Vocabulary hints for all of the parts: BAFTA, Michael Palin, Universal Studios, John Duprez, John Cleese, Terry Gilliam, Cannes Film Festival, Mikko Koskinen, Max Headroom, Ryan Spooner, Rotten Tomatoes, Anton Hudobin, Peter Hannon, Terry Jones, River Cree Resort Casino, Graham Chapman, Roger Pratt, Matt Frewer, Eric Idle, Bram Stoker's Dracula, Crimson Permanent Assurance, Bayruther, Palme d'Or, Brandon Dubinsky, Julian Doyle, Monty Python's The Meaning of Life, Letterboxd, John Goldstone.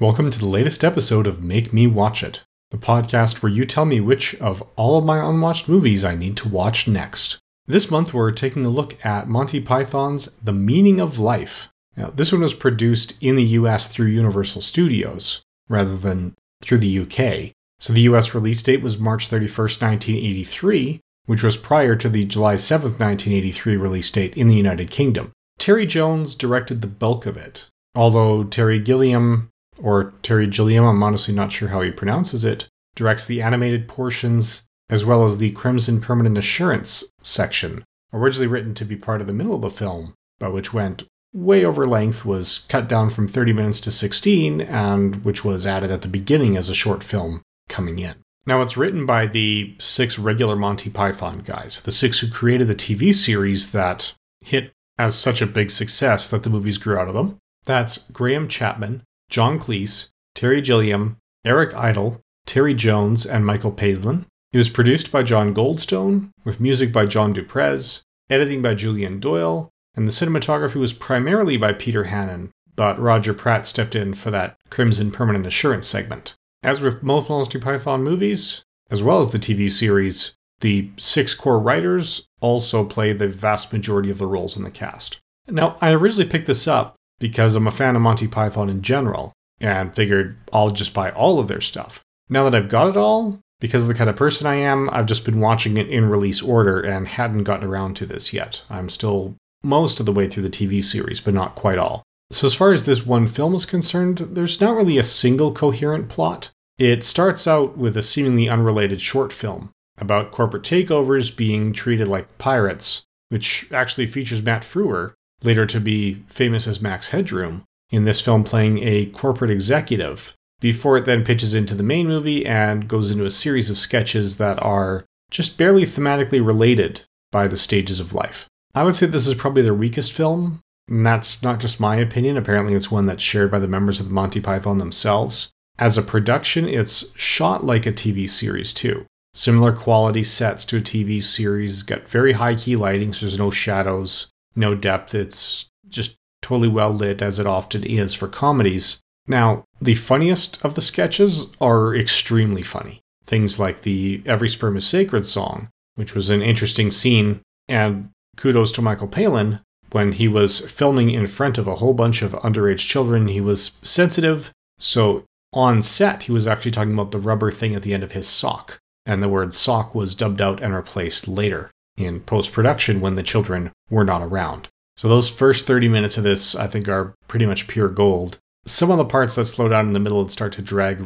Welcome to the latest episode of Make Me Watch It, the podcast where you tell me which of all of my unwatched movies I need to watch next. This month we're taking a look at Monty Python's The Meaning of Life. Now, this one was produced in the US through Universal Studios, rather than through the UK. So the US release date was March 31st, 1983, which was prior to the July 7th, 1983 release date in the United Kingdom. Terry Jones directed the bulk of it, although Terry Gilliam, I'm honestly not sure how he pronounces it, directs the animated portions as well as the Crimson Permanent Assurance section, originally written to be part of the middle of the film, but which went way over length, was cut down from 30 minutes to 16, and which was added at the beginning as a short film coming in. Now, it's written by the six regular Monty Python guys, the six who created the TV series that hit as such a big success that the movies grew out of them. That's Graham Chapman, John Cleese, Terry Gilliam, Eric Idle, Terry Jones, and Michael Palin. It was produced by John Goldstone, with music by John Duprez, editing by Julian Doyle, and the cinematography was primarily by Peter Hannon, but Roger Pratt stepped in for that Crimson Permanent Assurance segment. As with most Monty Python movies, as well as the TV series, the six core writers also play the vast majority of the roles in the cast. Now, I originally picked this up because I'm a fan of Monty Python in general, and figured I'll just buy all of their stuff. Now that I've got it all, because of the kind of person I am, I've just been watching it in release order and hadn't gotten around to this yet. I'm still most of the way through the TV series, but not quite all. So as far as this one film is concerned, there's not really a single coherent plot. It starts out with a seemingly unrelated short film about corporate takeovers being treated like pirates, which actually features Matt Frewer, later to be famous as Max Headroom, in this film playing a corporate executive, before it then pitches into the main movie and goes into a series of sketches that are just barely thematically related by the stages of life. I would say this is probably their weakest film, and that's not just my opinion. Apparently it's one that's shared by the members of the Monty Python themselves. As a production, it's shot like a TV series too. Similar quality sets to a TV series, it's got very high-key lighting, so there's no shadows, no depth. It's just totally well lit, as it often is for comedies. Now, the funniest of the sketches are extremely funny. Things like the Every Sperm is Sacred song, which was an interesting scene, and kudos to Michael Palin. When he was filming in front of a whole bunch of underage children, he was sensitive, so on set he was actually talking about the rubber thing at the end of his sock, and the word sock was dubbed out and replaced later in post-production when the children were not around. So those first 30 minutes of this, I think, are pretty much pure gold. Some of the parts that slow down in the middle and start to drag.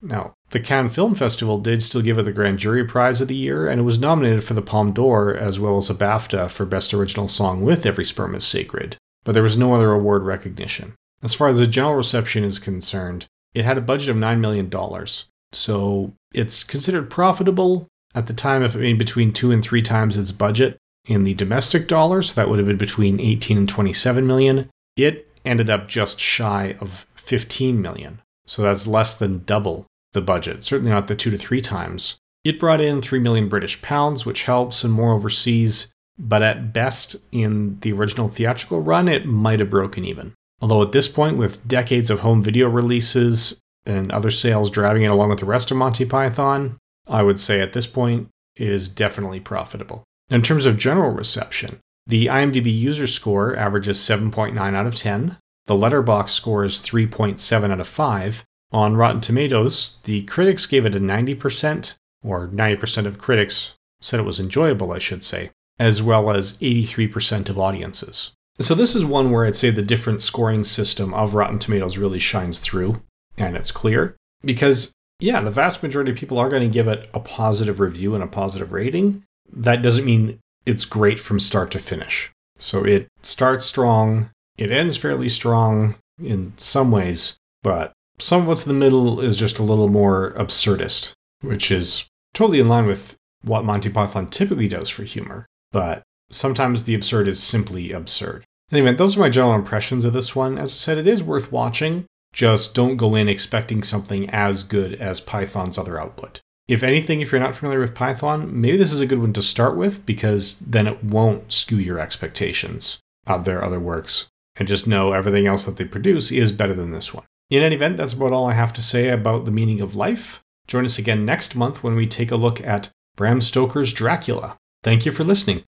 Now, the Cannes Film Festival did still give it the Grand Jury Prize of the year, and it was nominated for the Palme d'Or as well as a BAFTA for Best Original Song with Every Sperm is Sacred, but there was no other award recognition. As far as the general reception is concerned, it had a budget of $9 million, so it's considered profitable. At the time, if it made between 2 and 3 times its budget in the domestic dollars, that would have been between 18 and 27 million. It ended up just shy of 15 million. So that's less than double the budget, certainly not the 2 to 3 times. It brought in 3 million British pounds, which helps, and more overseas. But at best, in the original theatrical run, it might have broken even. Although at this point, with decades of home video releases and other sales driving it along with the rest of Monty Python, I would say at this point, it is definitely profitable. In terms of general reception, the IMDb user score averages 7.9 out of 10. The Letterboxd score is 3.7 out of 5. On Rotten Tomatoes, the critics gave it a 90%, or 90% of critics said it was enjoyable, I should say, as well as 83% of audiences. So this is one where I'd say the different scoring system of Rotten Tomatoes really shines through, and it's clear, because yeah, the vast majority of people are going to give it a positive review and a positive rating. That doesn't mean it's great from start to finish. So it starts strong, it ends fairly strong in some ways, but some of what's in the middle is just a little more absurdist, which is totally in line with what Monty Python typically does for humor, but sometimes the absurd is simply absurd. Anyway, those are my general impressions of this one. As I said, it is worth watching. Just don't go in expecting something as good as Python's other output. If anything, if you're not familiar with Python, maybe this is a good one to start with, because then it won't skew your expectations of their other works. And just know everything else that they produce is better than this one. In any event, that's about all I have to say about The Meaning of Life. Join us again next month when we take a look at Bram Stoker's Dracula. Thank you for listening.